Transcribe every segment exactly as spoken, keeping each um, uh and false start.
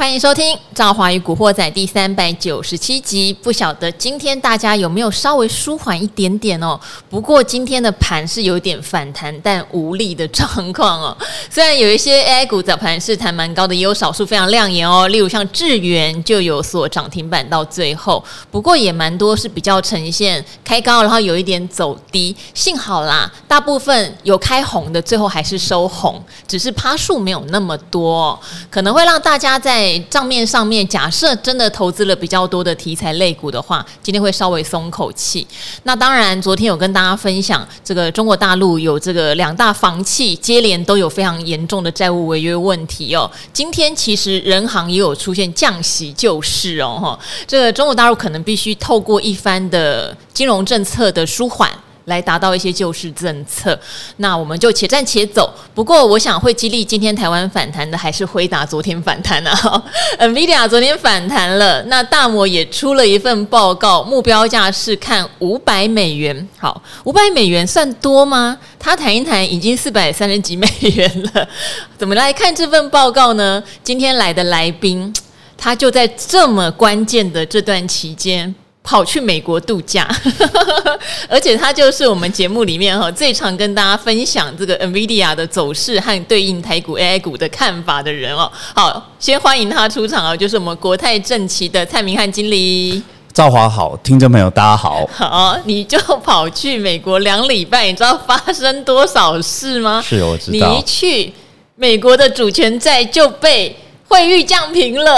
欢迎收听《赵华与古惑仔》第三百九十七集。不晓得今天大家有没有稍微舒缓一点点哦？不过今天的盘是有点反弹但无力的状况哦。虽然有一些 A I 股早盘是弹蛮高的，也有少数非常亮眼哦，例如像智原就有所涨停板到最后，不过也蛮多是比较呈现开高然后有一点走低。幸好啦，大部分有开红的最后还是收红，只是趴数没有那么多哦，可能会让大家在账面上面，假设真的投资了比较多的题材类股的话，今天会稍微松口气。那当然昨天有跟大家分享，这个中国大陆有这个两大房企接连都有非常严重的债务违约问题哦。今天其实人行也有出现降息救市哦，这个中国大陆可能必须透过一番的金融政策的舒缓来达到一些救市政策，那我们就且战且走。不过我想会激励今天台湾反弹的还是辉达昨天反弹啊NVIDIA 昨天反弹了，那大摩也出了一份报告，目标价是看五百美元。好，五百美元算多吗？他谈一谈已经四百三十几美元了。怎么来看这份报告呢？今天来的来宾他就在这么关键的这段期间跑去美国度假而且他就是我们节目里面最常跟大家分享这个 NVIDIA 的走势和对应台股 A I 股的看法的人哦。好，先欢迎他出场，就是我们国泰证期的蔡明翰经理。赵华好，听众朋友大家好。好，你就跑去美国两礼拜，你知道发生多少事吗？是，我知道。你一去，美国的主权债就被惠誉降评了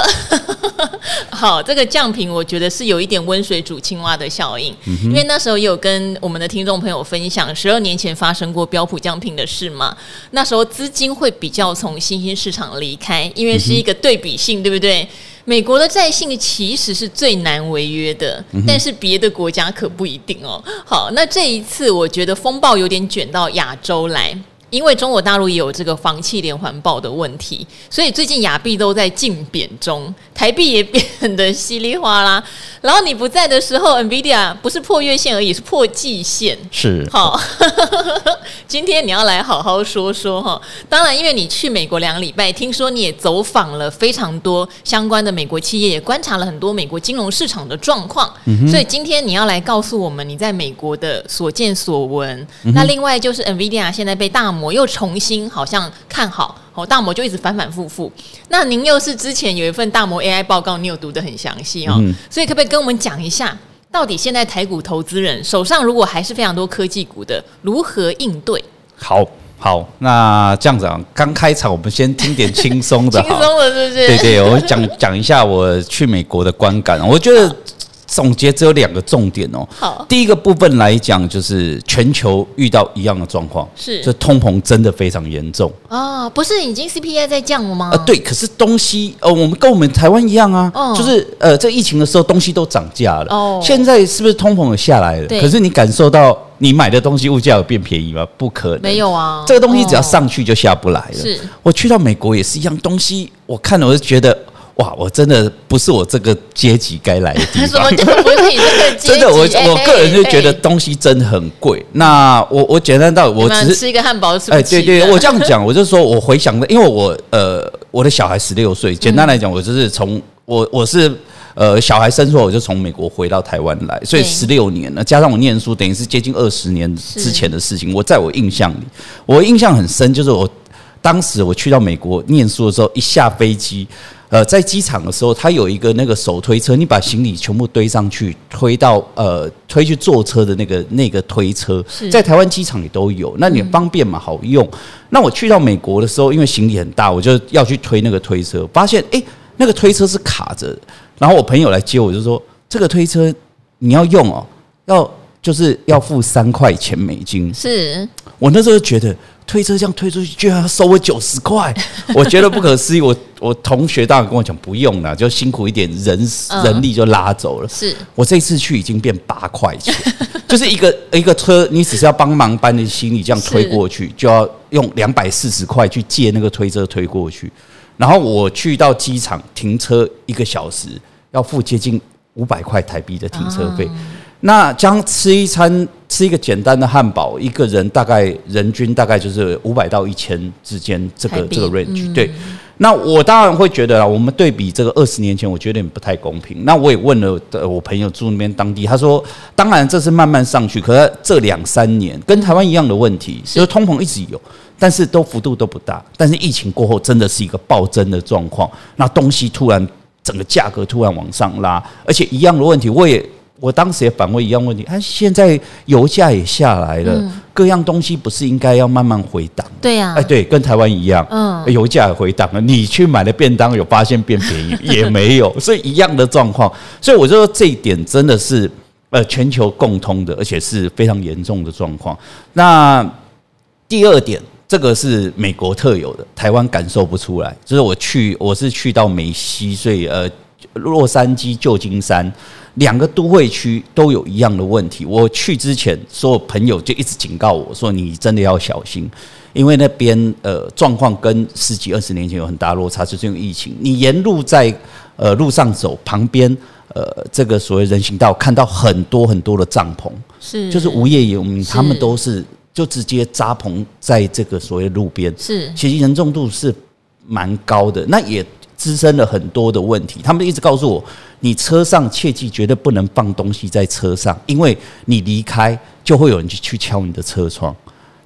好，这个降评我觉得是有一点温水煮青蛙的效应、嗯、因为那时候也有跟我们的听众朋友分享十二年前发生过标普降评的事嘛，那时候资金会比较从新兴市场离开，因为是一个对比性、嗯、对不对？美国的债信其实是最难违约的、嗯、但是别的国家可不一定哦。好，那这一次我觉得风暴有点卷到亚洲来，因为中国大陆也有这个房企连环爆的问题，所以最近亚币都在竞贬中，台币也贬得稀里哗啦。然后你不在的时候 NVIDIA 不是破月线而已，是破季线。是，好今天你要来好好说说。当然因为你去美国两礼拜，听说你也走访了非常多相关的美国企业，也观察了很多美国金融市场的状况、嗯、所以今天你要来告诉我们你在美国的所见所闻、嗯、那另外就是 NVIDIA 现在被大摩我又重新好像看好，大摩就一直反反复复。那您又是之前有一份大摩 A I 报告，你有读得很详细哦、嗯，所以可不可以跟我们讲一下，到底现在台股投资人手上如果还是非常多科技股的，如何应对？好。好，那这样子啊，刚开场我们先听点轻松的，轻松的是不是？对 对, 對，我讲讲一下我去美国的观感，我觉得。总结只有两个重点哦。好，第一个部分来讲，就是全球遇到一样的状况，是，就通膨真的非常严重啊、哦，不是已经 C P I 在降了吗？呃，对，可是东西呃，我们跟我们台湾一样啊，哦、就是呃，在疫情的时候东西都涨价了，哦，现在是不是通膨有下来了？可是你感受到你买的东西物价有变便宜吗？不可能，没有啊，这个东西只要上去就下不来了。是、哦，我去到美国也是一样，东西我看了我就觉得。哇，我真的不是我这个阶级该来的地方。什么叫不是你这个阶级？真的，我、欸、我个人就觉得东西真的很贵、欸。那我我简单到我只是吃一个汉堡吃不起。哎、欸，对 对, 對，我这样讲，我就说我回想的，因为我呃我的小孩十六岁，简单来讲，我就是从我我是呃小孩生出来我就从美国回到台湾来，所以十六年了，加上我念书，等于是接近二十年之前的事情。我在我印象里，我印象很深，就是我当时我去到美国念书的时候，一下飞机。呃，在机场的时候，它有一个那个手推车，你把行李全部堆上去，推到呃推去坐车的那个那个推车，在台湾机场也都有，那你方便嘛，好用。那我去到美国的时候，因为行李很大，我就要去推那个推车，发现哎、欸，那个推车是卡着的。然后我朋友来接我，就说这个推车你要用哦，要就是要付三块钱美金。是我那时候就觉得。推车这样推出去，居然要收我九十块，我觉得不可思议。我我同学当然跟我讲不用啦，就辛苦一点人、嗯、人力就拉走了。是我这次去已经变八块钱，就是一个一个车，你只是要帮忙搬的行李这样推过去，就要用两百四十块去借那个推车推过去。然后我去到机场停车一个小时，要付接近五百块台币的停车费。嗯，那将吃一餐吃一个简单的汉堡，一个人大概人均大概就是五百到一千之间，这个这个 range、嗯、对。那我当然会觉得啦，我们对比这个二十年前，我觉得有点不太公平。那我也问了我朋友住那边当地，他说，当然这是慢慢上去，可是这两三年跟台湾一样的问题，就是通膨一直有，但是都幅度都不大。但是疫情过后，真的是一个暴增的状况，那东西突然整个价格突然往上拉，而且一样的问题，我也。我当时也反问一样问题，哎，现在油价也下来了，嗯、各样东西不是应该要慢慢回档？对呀、啊，哎，对，跟台湾一样，嗯，油价也回档了。你去买的便当有发现变便宜也没有，所以一样的状况。所以我就说这一点真的是呃全球共通的，而且是非常严重的状况。那第二点。这个是美国特有的，台湾感受不出来。就是我去，我是去到美西，所以呃，洛杉矶、旧金山两个都会区都有一样的问题。我去之前，所有朋友就一直警告我说：“你真的要小心，因为那边呃状况跟十几二十年前有很大落差，就是因为疫情。你沿路在呃路上走，旁边。”呃，这个所谓人行道看到很多很多的帐篷，是就是无业游民，他们都是就直接扎棚在这个所谓路边，是其实严重度是蛮高的，那也滋生了很多的问题。他们一直告诉我，你车上切记绝对不能放东西在车上，因为你离开就会有人去敲你的车窗。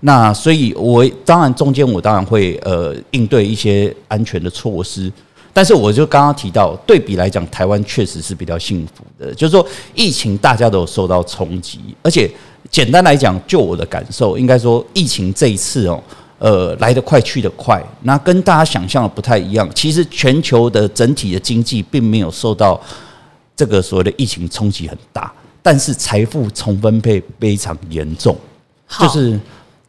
那所以我，我当然中间我当然会呃应对一些安全的措施。但是我就刚刚提到，对比来讲，台湾确实是比较幸福的，就是说疫情大家都有受到冲击，而且简单来讲，就我的感受，应该说疫情这一次哦，呃，来得快去得快，那跟大家想象的不太一样。其实全球的整体的经济并没有受到这个所谓的疫情冲击很大，但是财富重分配非常严重，就是。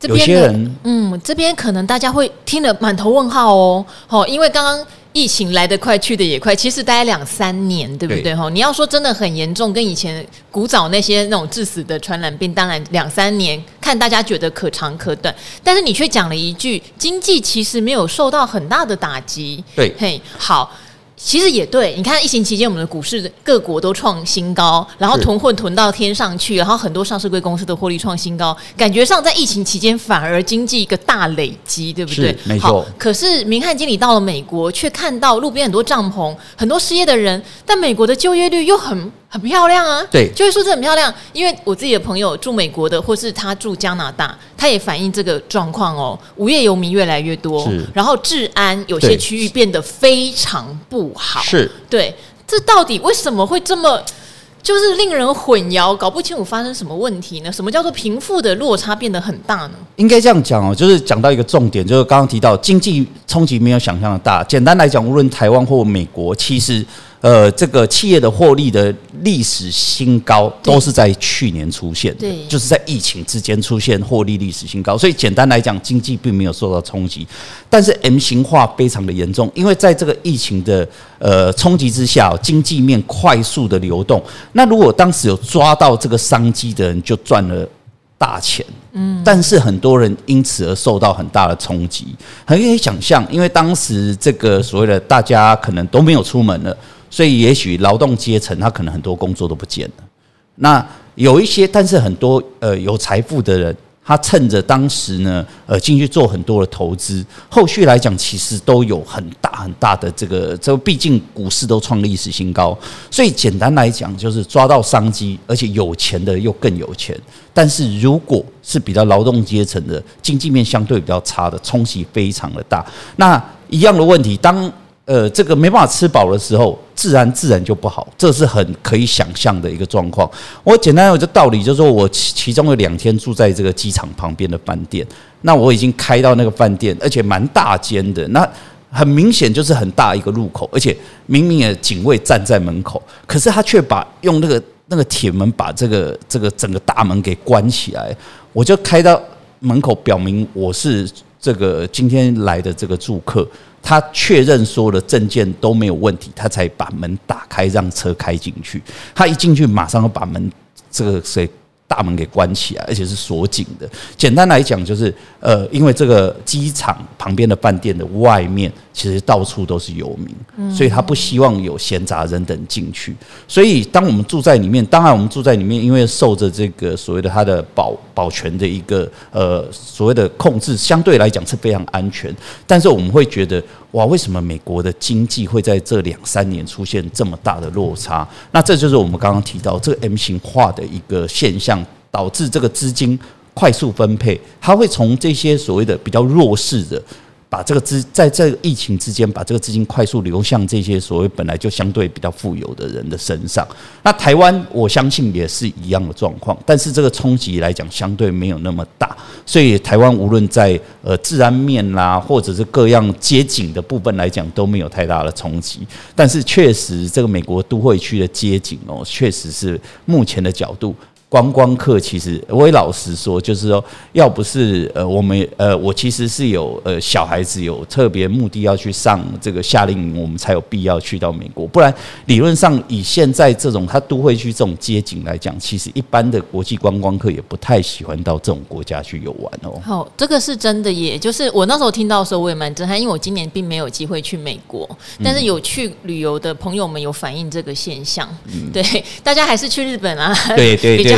有些人，嗯，这边可能大家会听了满头问号哦，哦，因为刚刚疫情来得快去得也快，其实大概两三年，对不对？哈，你要说真的很严重，跟以前古早那些那种致死的传染病，当然两三年看大家觉得可长可短，但是你却讲了一句，经济其实没有受到很大的打击。对，嘿，好。其实也对，你看疫情期间我们的股市各国都创新高，然后囤混囤到天上去，然后很多上市柜公司的获利创新高，感觉上在疫情期间反而经济一个大累积，对不对？是，没错。可是明翰经理到了美国，却看到路边很多帐篷，很多失业的人，但美国的就业率又很很漂亮啊，对，就业数字很漂亮。因为我自己的朋友住美国的，或是他住加拿大，他也反映这个状况哦，无业游民越来越多，然后治安有些区域变得非常不好，是，对，这到底为什么会这么，就是令人混淆，搞不清楚发生什么问题呢？什么叫做贫富的落差变得很大呢？应该这样讲哦，就是讲到一个重点，就是刚刚提到经济冲击没有想象的大。简单来讲，无论台湾或美国，其实。呃，这个企业的获利的历史新高都是在去年出现的，就是在疫情之间出现获利历史新高，所以简单来讲，经济并没有受到冲击，但是 M 型化非常的严重，因为在这个疫情的呃冲击之下，经济面快速的流动，那如果当时有抓到这个商机的人，就赚了大钱，嗯，但是很多人因此而受到很大的冲击，很可以想象，因为当时这个所谓的大家可能都没有出门了，所以也许劳动阶层他可能很多工作都不见了。那有一些，但是很多呃有财富的人，他趁着当时呢呃进去做很多的投资，后续来讲其实都有很大很大的这个，这毕竟股市都创历史新高，所以简单来讲就是抓到商机，而且有钱的又更有钱。但是如果是比较劳动阶层的，经济面相对比较差的，冲击非常的大。那一样的问题，当呃，这个没办法吃饱的时候，自然自然就不好，这是很可以想象的一个状况。我简单有这道理，就是说我其中有两天住在这个机场旁边的饭店，那我已经开到那个饭店，而且蛮大间的，那很明显就是很大一个入口，而且明明也警卫站在门口，可是他却把用那个那个铁门把这个这个整个大门给关起来，我就开到门口，表明我是这个今天来的这个住客。他确认说了证件都没有问题，他才把门打开让车开进去。他一进去马上就把门这个谁大门给关起来，而且是锁紧的。简单来讲就是，呃，因为这个机场旁边的饭店的外面其实到处都是游民，嗯，所以他不希望有闲杂人等进去。所以当我们住在里面，当然我们住在里面，因为受着这个所谓的他的保保全的一个呃所谓的控制，相对来讲是非常安全。但是我们会觉得。哇，为什么美国的经济会在这两三年出现这么大的落差？那这就是我们刚刚提到这个 M 型化的一个现象，导致这个资金快速分配，它会从这些所谓的比较弱势的，把这个资在这个疫情之间，把这个资金快速流向这些所谓本来就相对比较富有的人的身上。那台湾我相信也是一样的状况，但是这个冲击来讲相对没有那么大，所以台湾无论在呃治安面啦，或者是各样街景的部分来讲都没有太大的冲击。但是确实这个美国都会区的街景哦，确实是目前的角度。观光客其实我也老实说，就是说要不是呃我们呃我其实是有呃小孩子有特别目的要去上这个夏令营，我们才有必要去到美国，不然理论上以现在这种他都会去这种街景来讲，其实一般的国际观光客也不太喜欢到这种国家去游玩哦。好，这个是真的耶，就是我那时候听到的时候我也蛮震撼，因为我今年并没有机会去美国，但是有去旅游的朋友们有反映这个现象，嗯、对，大家还是去日本啊，对对对。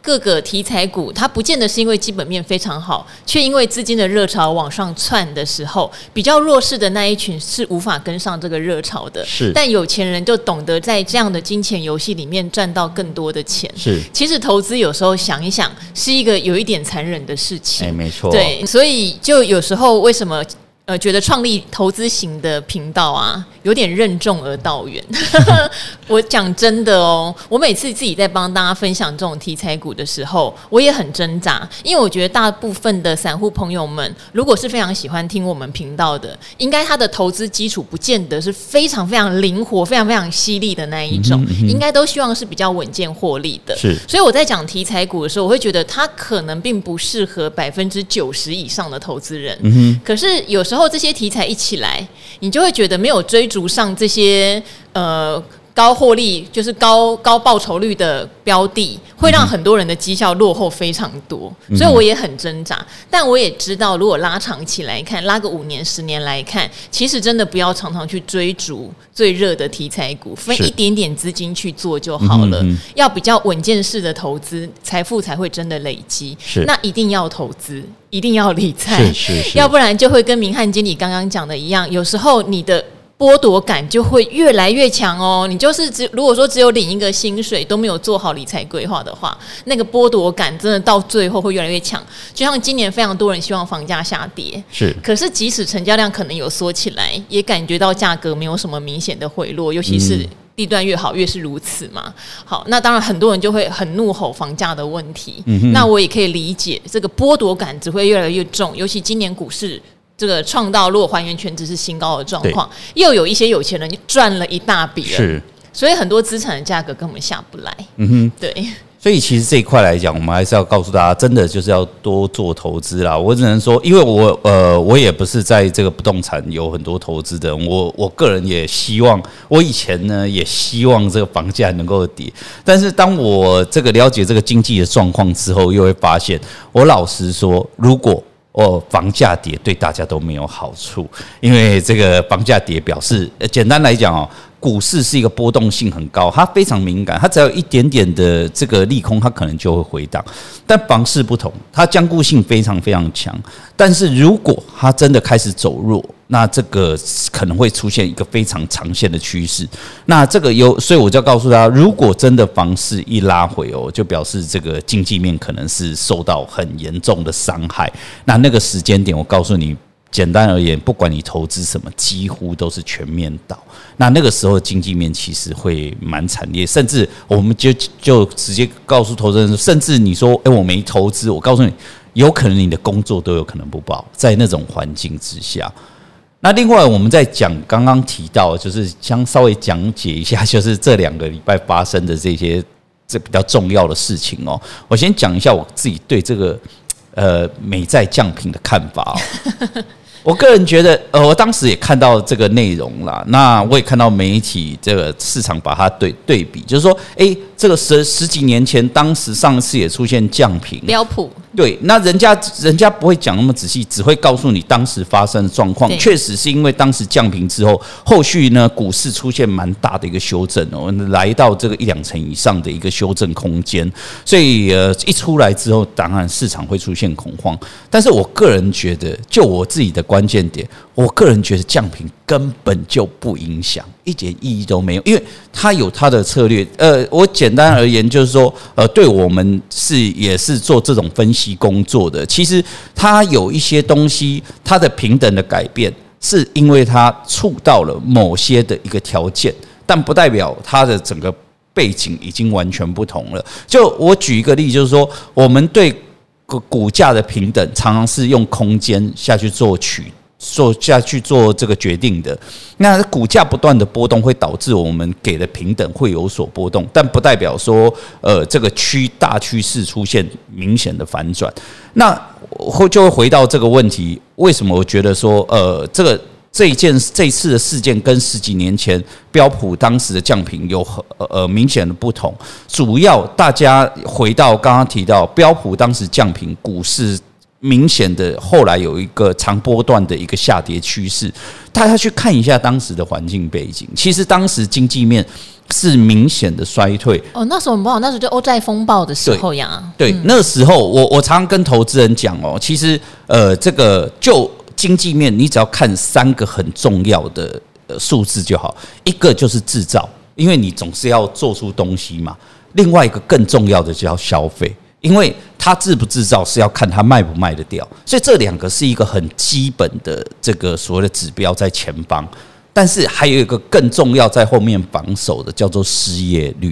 各个题材股它不见得是因为基本面非常好，却因为资金的热潮往上窜的时候，比较弱势的那一群是无法跟上这个热潮的。是，但有钱人就懂得在这样的金钱游戏里面赚到更多的钱。是，其实投资有时候想一想，是一个有一点残忍的事情。哎、欸，没错。对，所以就有时候为什么？呃，觉得创立投资型的频道啊，有点任重而道远。我讲真的哦，我每次自己在帮大家分享这种题材股的时候，我也很挣扎，因为我觉得大部分的散户朋友们，如果是非常喜欢听我们频道的，应该他的投资基础不见得是非常非常灵活、非常非常犀利的那一种，嗯哼嗯哼，应该都希望是比较稳健获利的。是，所以我在讲题材股的时候，我会觉得它可能并不适合百分之九十以上的投资人。嗯哼，可是有时候。然后这些题材一起来，你就会觉得没有追逐上这些呃高获利，就是高高报酬率的标的，会让很多人的绩效落后非常多，所以我也很挣扎。但我也知道，如果拉长期来看，拉个五年、十年来看，其实真的不要常常去追逐最热的题材股，分一点点资金去做就好了。嗯嗯，要比较稳健式的投资，财富才会真的累积。那一定要投资。一定要理财，要不然就会跟明翰经理刚刚讲的一样，有时候你的剥夺感就会越来越强哦。你就是只如果说只有领一个薪水都没有做好理财规划的话，那个剥夺感真的到最后会越来越强。就像今年非常多人希望房价下跌，是，可是即使成交量可能有缩起来，也感觉到价格没有什么明显的回落，尤其是、嗯地段越好越是如此嘛。好，那当然很多人就会很怒吼房价的问题，嗯，那我也可以理解，这个剥夺感只会越来越重，尤其今年股市这个创到如果还原全值是新高的状况，又有一些有钱人就赚了一大笔了，是，所以很多资产的价格根本下不来，嗯哼，对。所以其实这一块来讲，我们还是要告诉大家，真的就是要多做投资啦。我只能说，因为我呃，我也不是在这个不动产有很多投资的人，我我个人也希望，我以前呢也希望这个房价能够跌，但是当我这个了解这个经济的状况之后，又会发现，我老实说，如果哦，房价跌对大家都没有好处，因为这个房价跌表示，简单来讲哦，股市是一个波动性很高，它非常敏感，它只要一点点的这个利空，它可能就会回档。但房市不同，它僵固性非常非常强。但是如果它真的开始走弱，那这个可能会出现一个非常长线的趋势。那这个有，所以我就要告诉大家，如果真的房市一拉回哦，就表示这个经济面可能是受到很严重的伤害。那那个时间点，我告诉你。简单而言，不管你投资什么，几乎都是全面倒。那那个时候经济面其实会蛮惨烈，甚至我们就就直接告诉投资人，甚至你说，哎、欸，我没投资，我告诉你，有可能你的工作都有可能不保，在那种环境之下。那另外我们在讲刚刚提到，就是想稍微讲解一下，就是这两个礼拜发生的这些这比较重要的事情哦。我先讲一下我自己对这个呃美债降评的看法哦。我个人觉得，呃，我当时也看到这个内容啦，那我也看到媒体这个市场把它对对比，就是说，哎、欸，这个十十几年前，当时上次也出现降评，标普对，那人家人家不会讲那么仔细，只会告诉你当时发生的状况。确实是因为当时降评之后，后续呢股市出现蛮大的一个修正哦，来到这个一两成以上的一个修正空间。所以呃一出来之后，当然市场会出现恐慌。但是我个人觉得，就我自己的关键点，我个人觉得降评根本就不影响，一点意义都没有，因为它有它的策略。呃，我简单而言就是说，呃，对我们是也是做这种分析工作的，其实它有一些东西，它的平等的改变是因为它触到了某些的一个条件，但不代表它的整个背景已经完全不同了。就我举一个例，就是说我们对股价的平等常常是用空间下去做取做下去做这个决定的，那股价不断的波动会导致我们给的平等会有所波动，但不代表说，呃，这个趋大趋势出现明显的反转。那会就会回到这个问题，为什么我觉得说，呃，这个这一件这一次的事件跟十几年前标普当时的降评有呃明显的不同，主要大家回到刚刚提到标普当时降评股市。明显的，后来有一个长波段的一个下跌趋势，大家去看一下当时的环境背景。其实当时经济面是明显的衰退。哦，那时候我们不好，那时候就欧债风暴的时候呀。对，對嗯、那时候我我常常跟投资人讲哦，其实呃，这个就经济面，你只要看三个很重要的数字就好，一个就是制造，因为你总是要做出东西嘛；另外一个更重要的叫消费。因为它制不制造是要看它卖不卖得掉，所以这两个是一个很基本的这个所谓的指标在前方，但是还有一个更重要在后面防守的叫做失业率，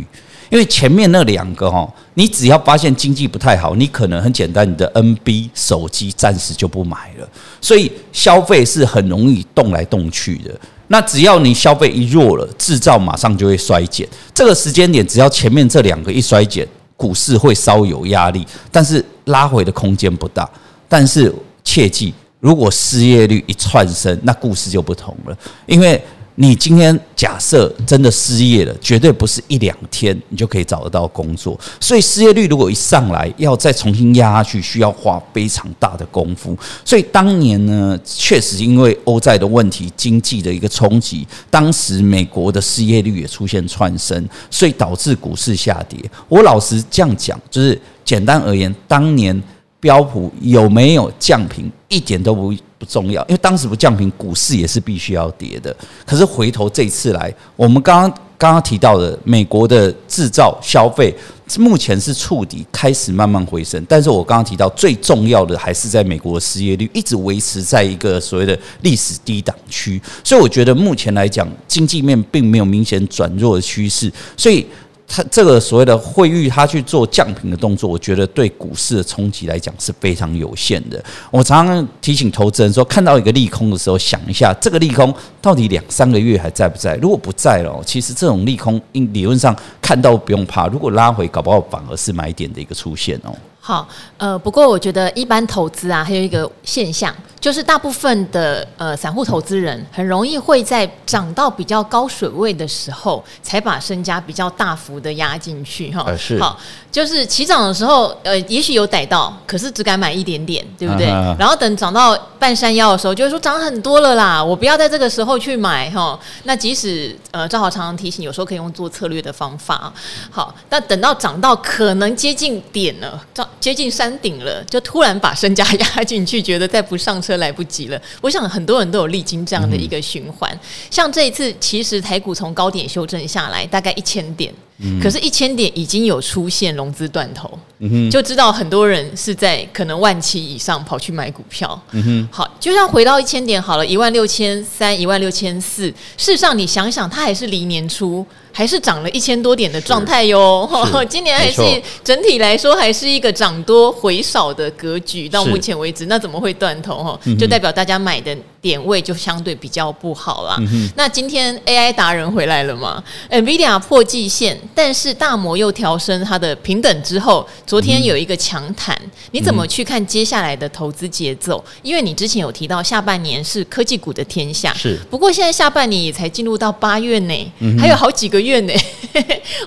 因为前面那两个哈，你只要发现经济不太好，你可能很简单，你的 N B 手机暂时就不买了，所以消费是很容易动来动去的。那只要你消费一弱了，制造马上就会衰减，这个时间点只要前面这两个一衰减。股市会稍有压力，但是拉回的空间不大。但是切记，如果失业率一窜升，那故事就不同了。因为你今天假设真的失业了，绝对不是一两天你就可以找得到工作。所以失业率如果一上来，要再重新压下去，需要花非常大的功夫。所以当年呢，确实因为欧债的问题、经济的一个冲击，当时美国的失业率也出现蹿升，所以导致股市下跌。我老实这样讲，就是简单而言，当年标普有没有降评，一点都不。不重要，因为当时不降评，股市也是必须要跌的。可是回头这一次来，我们刚刚刚刚提到的美国的制造消费，目前是触底，开始慢慢回升。但是我刚刚提到最重要的还是在美国的失业率一直维持在一个所谓的历史低档区，所以我觉得目前来讲，经济面并没有明显转弱的趋势，所以。他这个所谓的惠誉，他去做降评的动作，我觉得对股市的冲击来讲是非常有限的。我常常提醒投资人说，看到一个利空的时候，想一下这个利空到底两三个月还在不在？如果不在了，其实这种利空理论上看到不用怕，如果拉回，搞不好反而是买点的一个出现哦。好，呃，不过我觉得一般投资啊，还有一个现象，就是大部分的呃散户投资人很容易会在涨到比较高水位的时候，才把身家比较大幅的压进去哈、呃。是，好，就是起涨的时候，呃，也许有逮到，可是只敢买一点点，对不对？啊、然后等涨到半山腰的时候，就会说涨很多了啦，我不要在这个时候去买哈。那即使呃赵豪常常提醒，有时候可以用做策略的方法。好，那等到涨到可能接近点了，接近山顶了，就突然把身家压进去，觉得再不上车来不及了。我想很多人都有历经这样的一个循环、嗯。像这一次，其实台股从高点修正下来，大概一千点。可是，一千点已经有出现融资断头、嗯，就知道很多人是在可能万七以上跑去买股票。嗯、好，就像回到一千点好了，一万六千三、一万六千四，事实上你想想，它还是离年初还是涨了一千多点的状态哟。今年还是整体来说还是一个涨多回少的格局，到目前为止，那怎么会断头？就代表大家买的点位就相对比较不好啦。嗯、那今天 A I 达人回来了嘛 ？NVIDIA 破季线。但是大摩又调升它的平等之后，昨天有一个强弹、嗯，你怎么去看接下来的投资节奏、嗯？因为你之前有提到下半年是科技股的天下，是。不过现在下半年也才进入到八月呢、嗯，还有好几个月呢，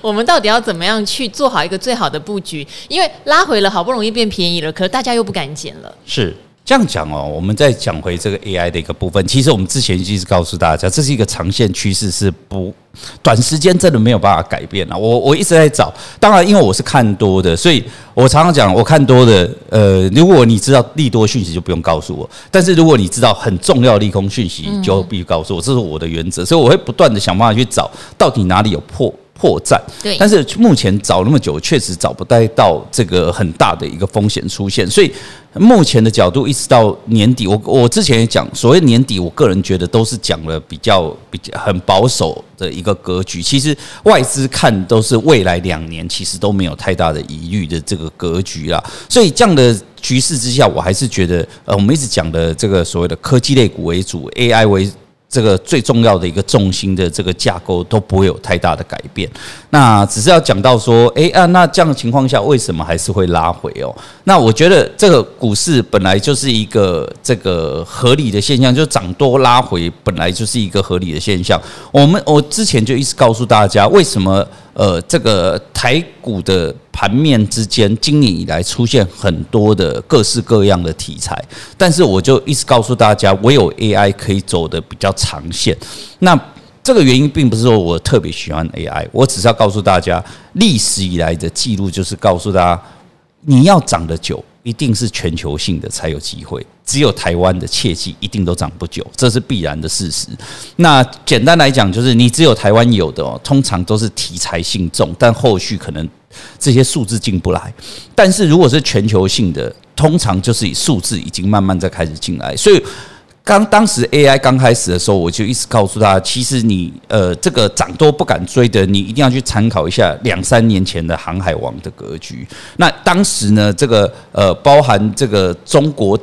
我们到底要怎么样去做好一个最好的布局？因为拉回了，好不容易变便宜了，可是大家又不敢减了。是。这样讲哦，我们再讲回这个 A I 的一个部分。其实我们之前一直告诉大家，这是一个长线趋势，是不短时间真的没有办法改变啊。我我一直在找，当然因为我是看多的，所以我常常讲，我看多的，呃，如果你知道利多讯息就不用告诉我，但是如果你知道很重要的利空讯息，就必须告诉我，这是我的原则。所以我会不断的想办法去找，到底哪里有破。破绽，但是目前找那么久，确实找不到这个很大的一个风险出现，所以目前的角度一直到年底，我我之前也讲，所谓年底，我个人觉得都是讲了比较比较很保守的一个格局。其实外资看都是未来两年，其实都没有太大的疑虑的这个格局啦。所以这样的局势之下，我还是觉得，呃，我们一直讲的这个所谓的科技类股为主 ，A I 为主。这个最重要的一个重心的这个架构都不会有太大的改变，那只是要讲到说，哎啊，那这样的情况下为什么还是会拉回哦？那我觉得这个股市本来就是一个这个合理的现象，就涨多拉回本来就是一个合理的现象。我们我之前就一直告诉大家，为什么呃这个台股的盘面之间，今年以来出现很多的各式各样的题材，但是我就一直告诉大家，唯有 A I 可以走的比较长线。那这个原因并不是说我特别喜欢 A I， 我只是要告诉大家，历史以来的记录就是告诉大家，你要涨得久，一定是全球性的才有机会，只有台湾的切记一定都涨不久，这是必然的事实。那简单来讲，就是你只有台湾有的、哦、通常都是题材性重，但后续可能。这些数字进不来，但是如果是全球性的，通常就是以数字已经慢慢在开始进来。所以刚当时 A I 刚开始的时候，我就一直告诉他，其实你呃这个涨多不敢追的，你一定要去参考一下两三年前的航海王的格局。那当时呢，这个呃包含这个中国。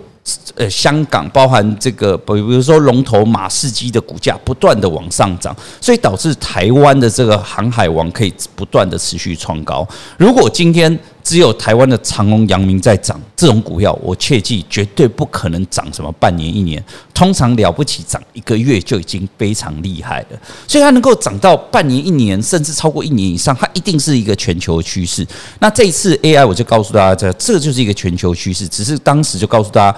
呃，香港包含这个，比如说龙头马士基的股价不断的往上涨，所以导致台湾的这个航海王可以不断的持续创高。如果今天只有台湾的长荣、阳明在涨，这种股票我切记绝对不可能涨什么半年一年，通常了不起涨一个月就已经非常厉害了。所以它能够涨到半年一年，甚至超过一年以上，它一定是一个全球趋势。那这一次 A I 我就告诉大家，这就是一个全球趋势，只是当时就告诉大家。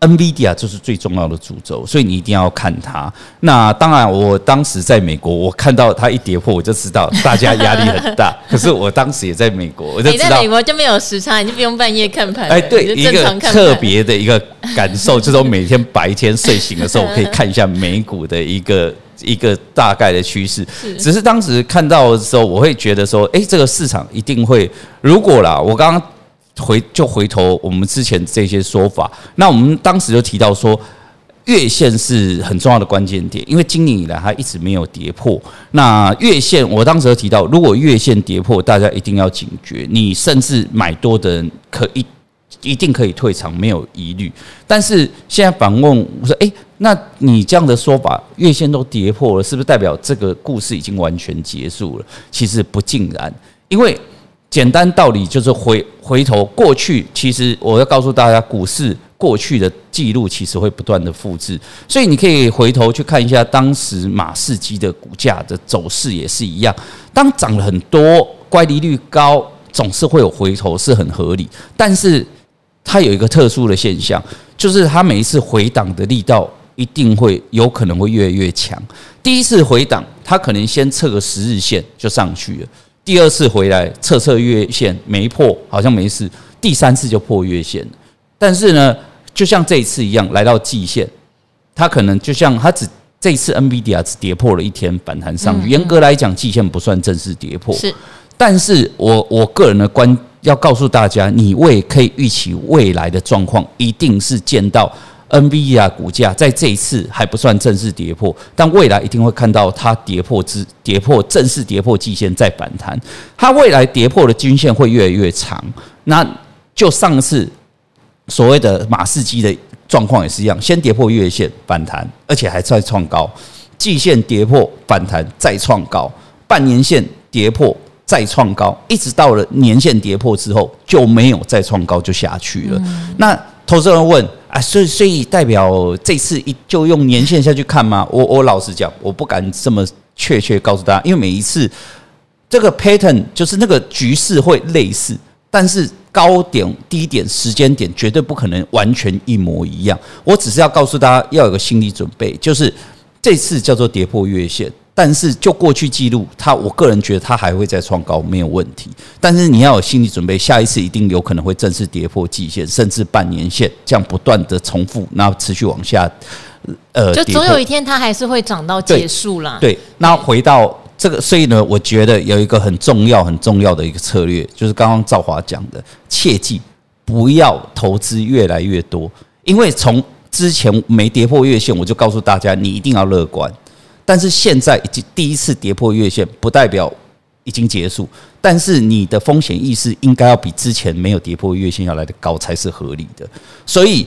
NVIDIA 就是最重要的主轴，所以你一定要看它。那当然，我当时在美国，我看到它一跌破，我就知道大家压力很大。可是我当时也在美国，我就知道你在美国就没有时差，你就不用半夜看盘。哎，对，一个特别的一个感受，就是我每天白天睡醒的时候，我可以看一下美股的一个。一个大概的趋势，只是当时看到的时候，我会觉得说，哎、欸，这个市场一定会，如果啦，我刚刚回就回头我们之前这些说法，那我们当时就提到说，月线是很重要的关键点，因为今年以来它一直没有跌破。那月线，我当时就提到，如果月线跌破，大家一定要警觉，你甚至买多的人可以。一定可以退场，没有疑虑。但是现在反问我说：“哎、欸，那你这样的说法，月线都跌破了，是不是代表这个故事已经完全结束了？”其实不尽然，因为简单道理就是回回头过去。其实我要告诉大家，股市过去的记录其实会不断的复制，所以你可以回头去看一下当时马士基的股价的走势也是一样，当涨了很多，乖离率高，总是会有回头，是很合理。但是它有一个特殊的现象，就是它每一次回档的力道一定会有可能会越来越强。第一次回档，它可能先测个十日线就上去了；第二次回来测测月线没破，好像没事；第三次就破月线了。但是呢，就像这一次一样，来到季线，它可能就像它只这一次 NVIDIA 只跌破了一天反弹上去。严、嗯嗯、格来讲，季线不算正式跌破。是，但是我我个人的观。要告诉大家，你未可以预期未来的状况，一定是见到 NVIDIA 股价在这一次还不算正式跌破，但未来一定会看到它跌破之跌破正式跌破季线再反弹，它未来跌破的均线会越来越长。那就上次所谓的马士基的状况也是一样，先跌破月线反弹，而且还在创高；季线跌破反弹再创高；半年线跌破。再创高，一直到了年线跌破之后就没有再创高，就下去了。嗯、那投资人问啊，所以所以代表这次就用年线下去看吗？我我老实讲，我不敢这么确切告诉大家，因为每一次这个 pattern 就是那个局势会类似，但是高点、低点、时间点绝对不可能完全一模一样。我只是要告诉大家要有个心理准备，就是这次叫做跌破月线，但是就过去记录，它我个人觉得它还会再创高，没有问题。但是你要有心理准备，下一次一定有可能会正式跌破季线，甚至半年线，这样不断的重复，然后持续往下，呃，就总有一天它还是会涨到结束啦。对，那回到这个，所以呢，我觉得有一个很重要、很重要的一个策略，就是刚刚兆华讲的，切记不要投资越来越多，因为从之前没跌破月线，我就告诉大家，你一定要乐观。但是现在已经第一次跌破月线，不代表已经结束。但是你的风险意识应该要比之前没有跌破月线要来的高才是合理的。所以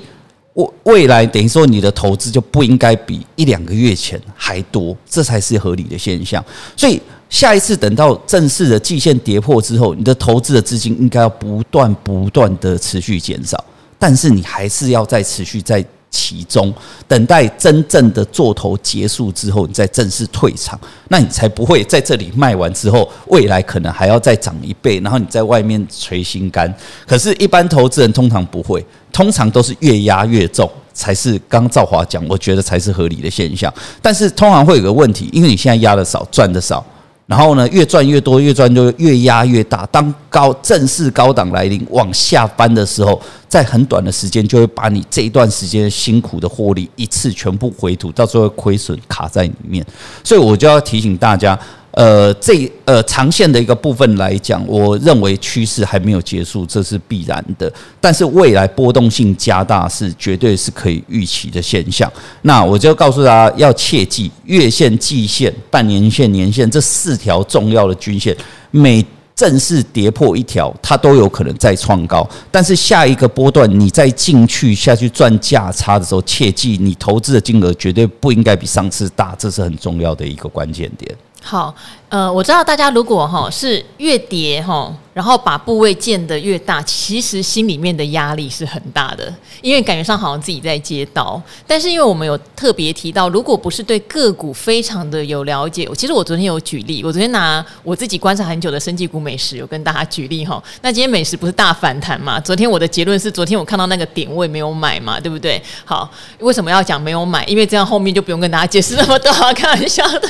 未来等于说你的投资就不应该比一两个月前还多，这才是合理的现象。所以下一次等到正式的季线跌破之后，你的投资的资金应该要不断不断的持续减少，但是你还是要再持续在其中，等待真正的做头结束之后，你再正式退场，那你才不会在这里卖完之后，未来可能还要再涨一倍，然后你在外面捶心肝。可是，一般投资人通常不会，通常都是越压越重，才是刚兆华讲，我觉得才是合理的现象。但是，通常会有个问题，因为你现在压的少，赚的少，然后呢，越赚越多，越赚就越压越大。当高正式高档来临往下翻的时候，在很短的时间就会把你这一段时间辛苦的获利一次全部回吐，到最后亏损卡在里面。所以我就要提醒大家，呃，这呃长线的一个部分来讲，我认为趋势还没有结束，这是必然的。但是未来波动性加大是绝对是可以预期的现象。那我就告诉大家，要切记月线、季线、半年线、年线这四条重要的均线，每正式跌破一条，它都有可能再创高。但是下一个波段你再进去下去赚价差的时候，切记你投资的金额绝对不应该比上次大，这是很重要的一个关键点。好，呃，我知道大家如果哈是越跌哈，然后把部位建得越大，其实心里面的压力是很大的，因为感觉上好像自己在接刀。但是因为我们有特别提到，如果不是对个股非常的有了解，其实我昨天有举例，我昨天拿我自己观察很久的生技股美食，有跟大家举例哈。那今天美食不是大反弹嘛？昨天我的结论是，昨天我看到那个点位没有买嘛，对不对？好，为什么要讲没有买？因为这样后面就不用跟大家解释那么多，开玩笑的。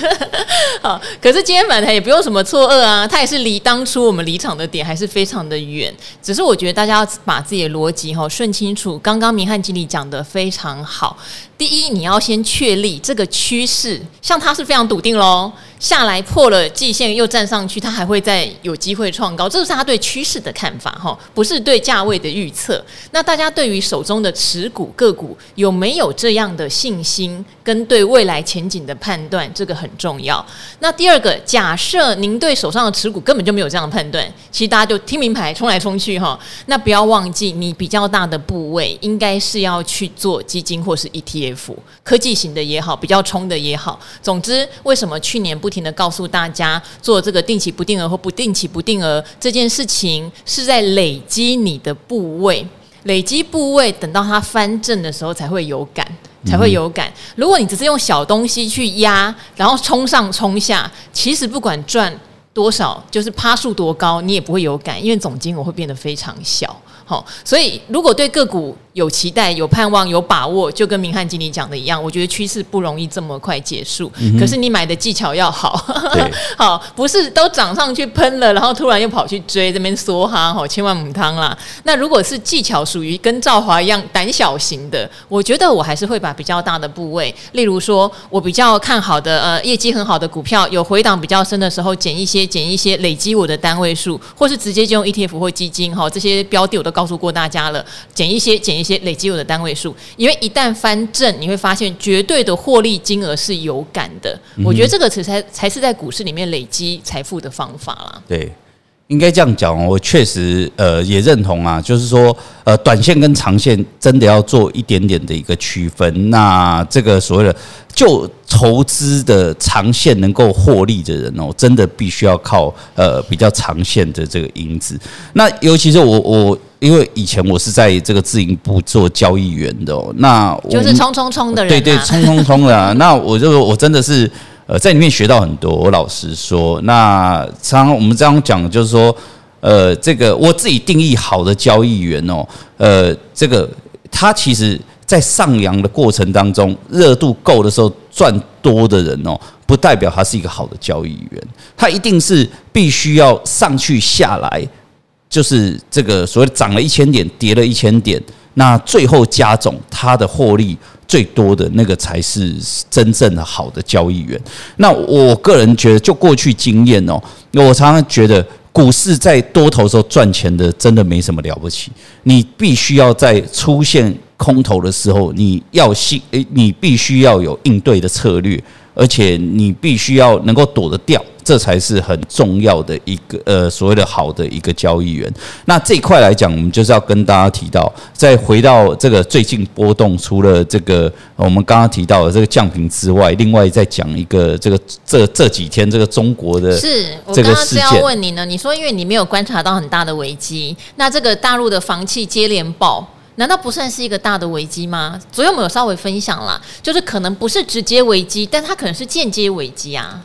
好。可是今天反弹也不用什么错愕啊，它也是离当初我们离场的点还是非常的远。只是我觉得大家要把自己的逻辑顺清楚。刚刚明翰经理讲的非常好，第一，你要先确立这个趋势，像它是非常笃定咯，下来破了季线又站上去，它还会再有机会创高，这就是他对趋势的看法，不是对价位的预测。那大家对于手中的持股个股有没有这样的信心跟对未来前景的判断，这个很重要。那第二个，假设您对手上的持股根本就没有这样的判断，其实大家就听名牌冲来冲去，那不要忘记你比较大的部位应该是要去做基金或是 E T F， 科技型的也好，比较冲的也好。总之，为什么去年不不停地告诉大家做这个定期不定额或不定期不定额这件事情，是在累积你的部位，累积部位，等到它翻正的时候才会有感，才会有感。如果你只是用小东西去压，然后冲上冲下，其实不管赚多少，就是趴数多高，你也不会有感，因为总金额会变得非常小。好，所以如果对个股有期待、有盼望、有把握，就跟明翰经理讲的一样，我觉得趋势不容易这么快结束，嗯、可是你买的技巧要好，好，不是都涨上去喷了，然后突然又跑去追这边梭哈，吼，千万母汤啦。那如果是技巧属于跟兆华一样胆小型的，我觉得我还是会把比较大的部位，例如说我比较看好的呃业绩很好的股票，有回档比较深的时候减一些，减一些，累积我的单位数，或是直接就用 E T F 或基金，吼，这些标的我都告诉过大家了，减一些，减一些。一些累积我的单位数，因为一旦翻正，你会发现绝对的获利金额是有感的。嗯、我觉得这个才才是在股市里面累积财富的方法啦。对，应该这样讲，我确实呃也认同啊，就是说呃短线跟长线真的要做一点点的一个区分。那这个所谓的就投资的长线能够获利的人哦，真的必须要靠呃比较长线的这个因子。那尤其是我我。因为以前我是在这个自营部做交易员的、哦，那我就是冲冲冲的人、啊，对对，冲冲冲的、啊。那我就我真的是呃，在里面学到很多。我老实说，那常常我们这样讲，就是说，呃，这个我自己定义好的交易员哦，呃，这个他其实在上扬的过程当中，热度够的时候赚多的人哦，不代表他是一个好的交易员，他一定是必须要上去下来，就是这个所谓涨了一千点，跌了一千点。那最后加总他的获利最多的那个才是真正的好的交易员。那我个人觉得，就过去经验哦，我常常觉得股市在多头的时候赚钱的真的没什么了不起，你必须要在出现空头的时候，你要你必须要有应对的策略，而且你必须要能够躲得掉，这才是很重要的一个呃所谓的好的一个交易员。那这一块来讲，我们就是要跟大家提到，再回到这个最近波动，除了这个我们刚刚提到的这个降频之外，另外再讲一个这个这这几天这个中国的是我刚刚是要问你呢，你说因为你没有观察到很大的危机，那这个大陆的房企接连爆。难道不算是一个大的危机吗？昨天我们有稍微分享啦，就是可能不是直接危机，但它可能是间接危机啊。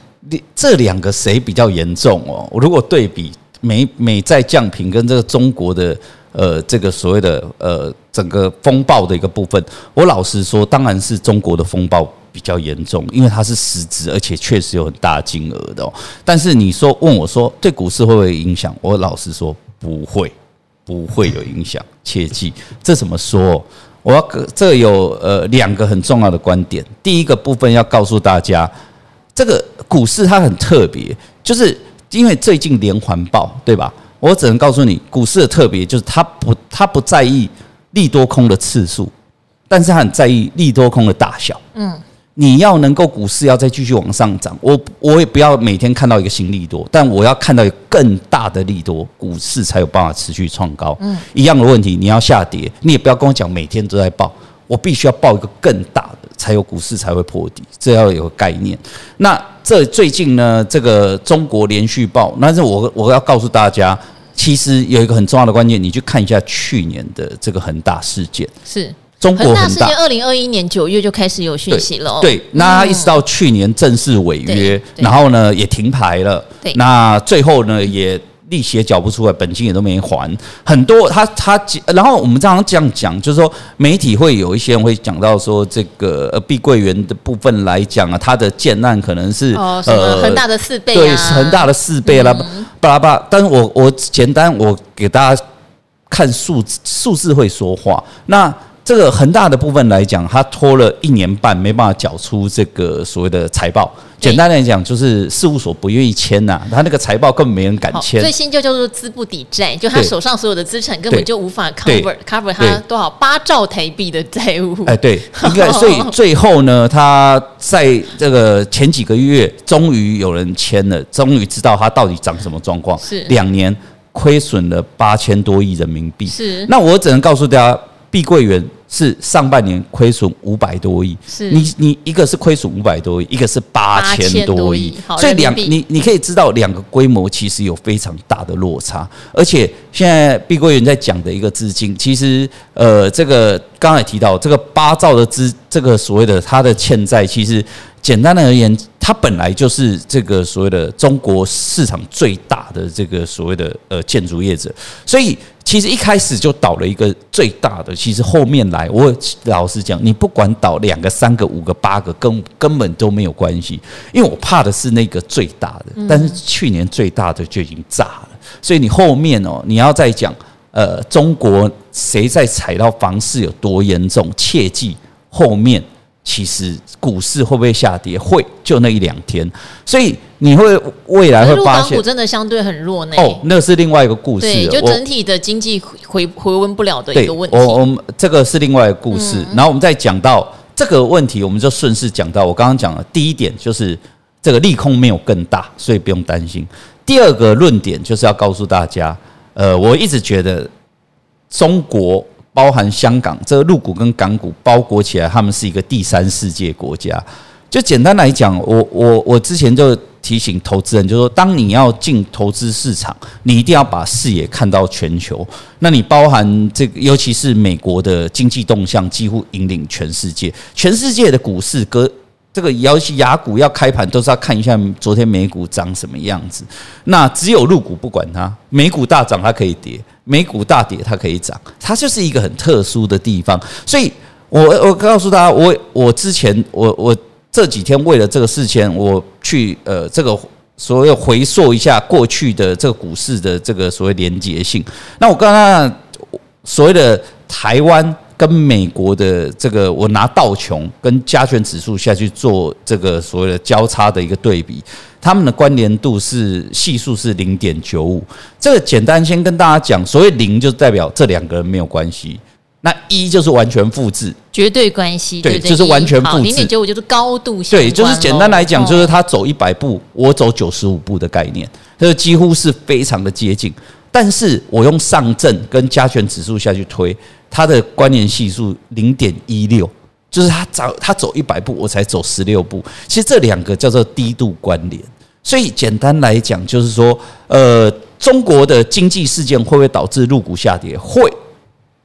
这两个谁比较严重哦？我如果对比美美债降频跟这个中国的呃这个所谓的呃整个风暴的一个部分，我老实说，当然是中国的风暴比较严重，因为它是实质，而且确实有很大金额的哦。但是你说问我说对股市会不会影响？我老实说不会。不会有影响，切记。这怎么说？我要这有呃两个很重要的观点。第一个部分要告诉大家，这个股市它很特别，就是因为最近连环爆，对吧？我只能告诉你，股市的特别就是它不它不在意利多空的次数，但是它很在意利多空的大小。嗯。你要能够股市要再继续往上涨，我我也不要每天看到一个新利多，但我要看到一个更大的利多，股市才有办法持续创高。嗯，一样的问题，你要下跌，你也不要跟我讲每天都在爆，我必须要爆一个更大的，才有股市才会破底，这要有概念。那这最近呢，这个中国连续爆，但是我我要告诉大家，其实有一个很重要的关键，你去看一下去年的这个恒大事件是。中国恒大事件，二零二一年九月就开始有讯息了、哦对。对，那一直到去年正式违约，嗯、然后呢也停牌了。对，那最后呢也利息也缴不出来，本金也都没还。很多他他，然后我们常常这样讲，就是说媒体会有一些人会讲到说，这个呃碧桂园的部分来讲啊，他的建案可能是哦什么恒大的四倍、啊呃，对，恒大的四倍啦、嗯，巴拉巴拉。但是我我简单我给大家看数字，数字会说话。那这个恒大的部分来讲，它拖了一年半，没办法缴出这个所谓的财报。简单来讲，就是事务所不愿意签呐、啊，他那个财报根本没人敢签。最新就叫做资不抵债，就他手上所有的资产根本就无法 cover cover 他多少八兆台币的债务。哎，对，应该所以最后呢，他在这个前几个月终于有人签了，终于知道他到底长什么状况。是两年亏损了八千多亿人民币。是，那我只能告诉大家，碧桂园。是上半年亏损五百多亿，你你一个是亏损五百多亿，一个是八千多亿，所以两你你可以知道两个规模其实有非常大的落差，而且现在碧桂园在讲的一个资金，其实呃这个刚才提到这个八兆的资这个所谓的它的欠债，其实简单的而言，它本来就是这个所谓的中国市场最大的这个所谓的呃建筑业者，所以。其实一开始就倒了一个最大的，其实后面来，我老实讲，你不管倒两个、三个、五个、八个，根根本都没有关系，因为我怕的是那个最大的，但是去年最大的就已经炸了，所以你后面哦，你要再讲，呃，中国谁在踩到房市有多严重，切记后面。其实股市会不会下跌？会，就那一两天，所以你会未来会发现，陆港股真的相对很弱呢。哦，那是另外一个故事，对，就整体的经济回回温不了的一个问题。我我们这个是另外一个故事，嗯、然后我们再讲到这个问题，我们就顺势讲到我刚刚讲的第一点，就是这个利空没有更大，所以不用担心。第二个论点就是要告诉大家，呃，我一直觉得中国。包含香港，这个陆股跟港股包裹起来，他们是一个第三世界国家。就简单来讲，我我我之前就提醒投资人，就是说，当你要进投资市场，你一定要把视野看到全球。那你包含这个，尤其是美国的经济动向，几乎引领全世界，全世界的股市跟这个要雅股要开盘都是要看一下昨天美股涨什么样子。那只有陆股不管它，美股大涨它可以跌，美股大跌它可以涨，它就是一个很特殊的地方。所以我我告诉大家，我我之前我我这几天为了这个事情，我去呃这个所谓回溯一下过去的这个股市的这个所谓连结性。那我刚刚所谓的台湾跟美国的这个，我拿道琼跟加权指数下去做这个所谓的交叉的一个对比，他们的关联度是系数是 零点九五。 这个简单先跟大家讲，所谓零就代表这两个人没有关系，那一就是完全复制，绝对关系，对，就是完全复制。 零点九五 就是高度相关，对，就是简单来讲，就是他走一百步我走九十五步的概念，这几乎是非常的接近。但是我用上证跟加权指数下去推，它的关联系数 零点一六， 就是它走它走一百步我才走十六步。其实这两个叫做低度关联。所以简单来讲就是说，呃中国的经济事件会不会导致陆股下跌？会。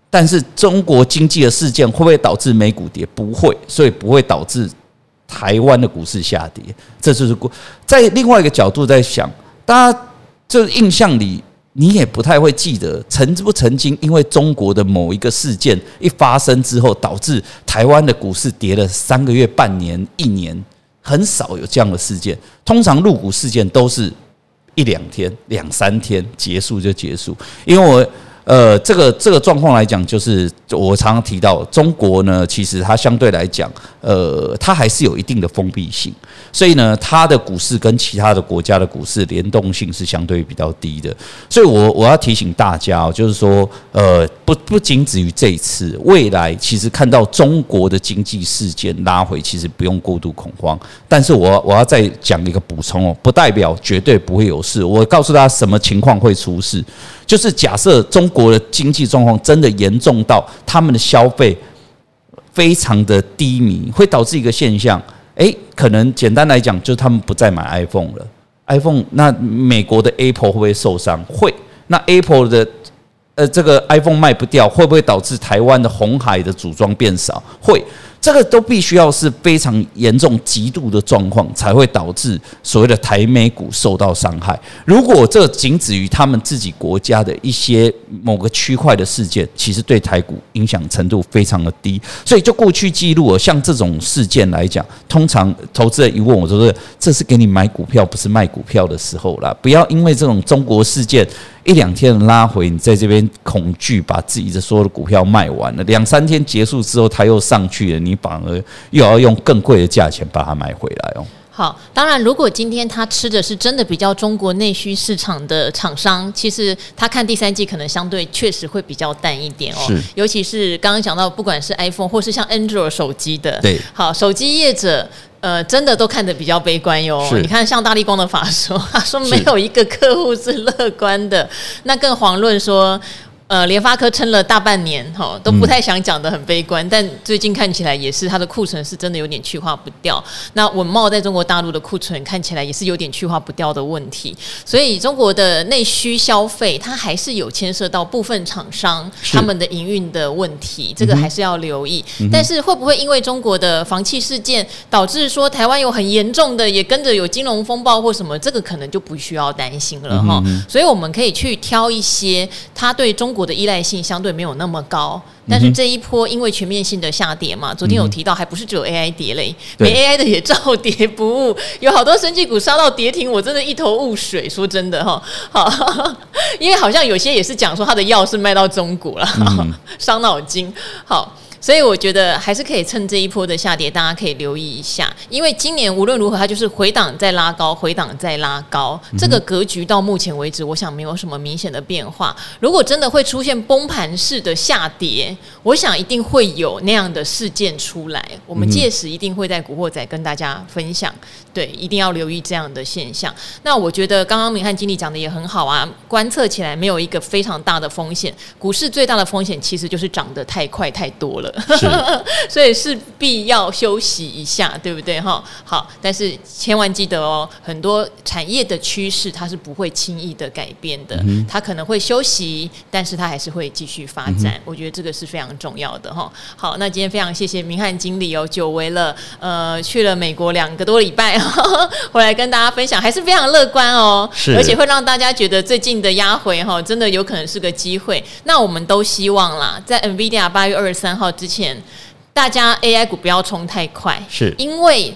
但是中国经济的事件会不会导致美股跌？不会。所以不会导致台湾的股市下跌。这就是在另外一个角度在想，大家这印象里你也不太会记得曾不曾经因为中国的某一个事件一发生之后，导致台湾的股市跌了三个月、半年、一年，很少有这样的事件。通常陆股事件都是一两天、两三天结束就结束。因为我呃这个这个状况来讲，就是我常常提到中国呢，其实它相对来讲，呃它还是有一定的封闭性，所以呢它的股市跟其他的国家的股市联动性是相对比较低的。所以我我要提醒大家、哦、就是说呃不不仅止于这一次，未来其实看到中国的经济事件拉回，其实不用过度恐慌。但是我我要再讲一个补充哦，不代表绝对不会有事。我告诉大家什么情况会出事，就是假设中国的经济状况真的严重到他们的消费非常的低迷，会导致一个现象，欸、可能简单来讲就是他们不再买 iPhone 了。 iPhone 那美国的 Apple 会不会受伤？会。那 Apple 的、呃、这个 iPhone 卖不掉，会不会导致台湾的鸿海的组装变少？会。这个都必须要是非常严重极度的状况才会导致所谓的台美股受到伤害。如果这仅止于他们自己国家的一些某个区块的事件，其实对台股影响程度非常的低。所以就过去记录，像这种事件来讲，通常投资人一问我就说，这是给你买股票不是卖股票的时候啦，不要因为这种中国事件一两天拉回，你在这边恐惧把自己的所有的股票卖完了，两三天结束之后它又上去了，你反而又要用更贵的价钱把它买回来哦。好，当然如果今天他吃的是真的比较中国内需市场的厂商，其实他看第三季可能相对确实会比较淡一点哦。尤其是刚刚讲到不管是 iPhone 或是像 Android 手机的，对，好，手机业者呃，真的都看得比较悲观哟。你看，像大立光的法说，他说没有一个客户是乐观的，那更遑论说，呃，联发科撑了大半年，哈，都不太想讲得很悲观，嗯、但最近看起来也是它的库存是真的有点去化不掉。那稳懋在中国大陆的库存看起来也是有点去化不掉的问题，所以中国的内需消费它还是有牵涉到部分厂商他们的营运的问题，这个还是要留意。嗯、但是会不会因为中国的房企事件导致说台湾有很严重的也跟着有金融风暴或什么，这个可能就不需要担心了哈。嗯、所以我们可以去挑一些它对中国我的依赖性相对没有那么高，但是这一波因为全面性的下跌嘛，昨天有提到还不是只有 A I 跌嘞，没 A I 的也照跌不误，有好多生技股杀到跌停，我真的一头雾水，说真的哈，好，因为好像有些也是讲说他的药是卖到中国了，伤脑筋，好。所以我觉得还是可以趁这一波的下跌，大家可以留意一下，因为今年无论如何它就是回档再拉高，回档再拉高，这个格局到目前为止我想没有什么明显的变化。如果真的会出现崩盘式的下跌，我想一定会有那样的事件出来，我们届时一定会在古惑仔跟大家分享，对，一定要留意这样的现象。那我觉得刚刚明翰经理讲的也很好啊，观测起来没有一个非常大的风险，股市最大的风险其实就是涨得太快太多了，了所以是必要休息一下，对不对？好，但是千万记得哦，很多产业的趋势它是不会轻易的改变的、嗯、它可能会休息，但是它还是会继续发展、嗯、我觉得这个是非常重要的。好，那今天非常谢谢明翰经理哦，久违了，呃，去了美国两个多礼拜回来跟大家分享，还是非常乐观哦，而且会让大家觉得最近的押回真的有可能是个机会。那我们都希望啦，在 NVIDIA 八月二十三号之前，大家 A I 股不要冲太快，是因为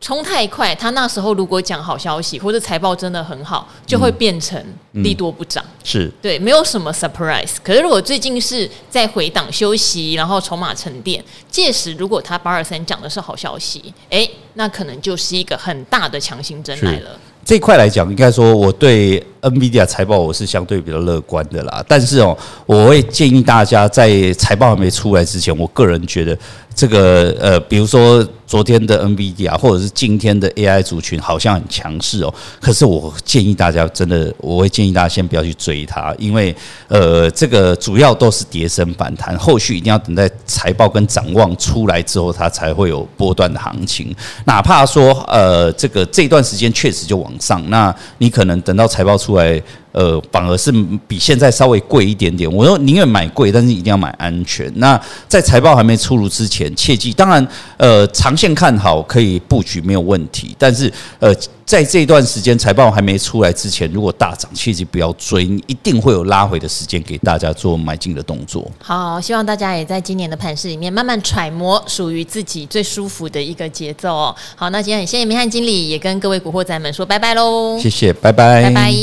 冲太快，他那时候如果讲好消息或者财报真的很好，就会变成利多不涨、嗯嗯、是对，没有什么 surprise。 可是如果最近是在回档休息，然后筹码沉淀，届时如果他八二三讲的是好消息、欸、那可能就是一个很大的强心针来了。这一块来讲，应该说我对 NVIDIA 财报我是相对比较乐观的啦，但是哦，我会建议大家在财报还没出来之前，我个人觉得这个呃，比如说昨天的 NVIDIA 或者是今天的 A I 族群好像很强势哦，可是我建议大家真的，我会建议大家先不要去追它，因为呃，这个主要都是跌升反弹，后续一定要等待财报跟展望出来之后，它才会有波段的行情。哪怕说呃，这个这段时间确实就往上，那你可能等到财报出来，呃，反而是比现在稍微贵一点点。我说宁愿买贵，但是一定要买安全。那在财报还没出炉之前，切记，当然，呃，长线看好可以布局没有问题，但是，呃。在这段时间财报还没出来之前，如果大涨，切记不要追，你一定会有拉回的时间给大家做买进的动作。好，希望大家也在今年的盘市里面慢慢揣摩属于自己最舒服的一个节奏哦。好，那今天很谢谢明翰经理，也跟各位古惑仔们说拜拜喽。谢谢，拜拜，拜拜。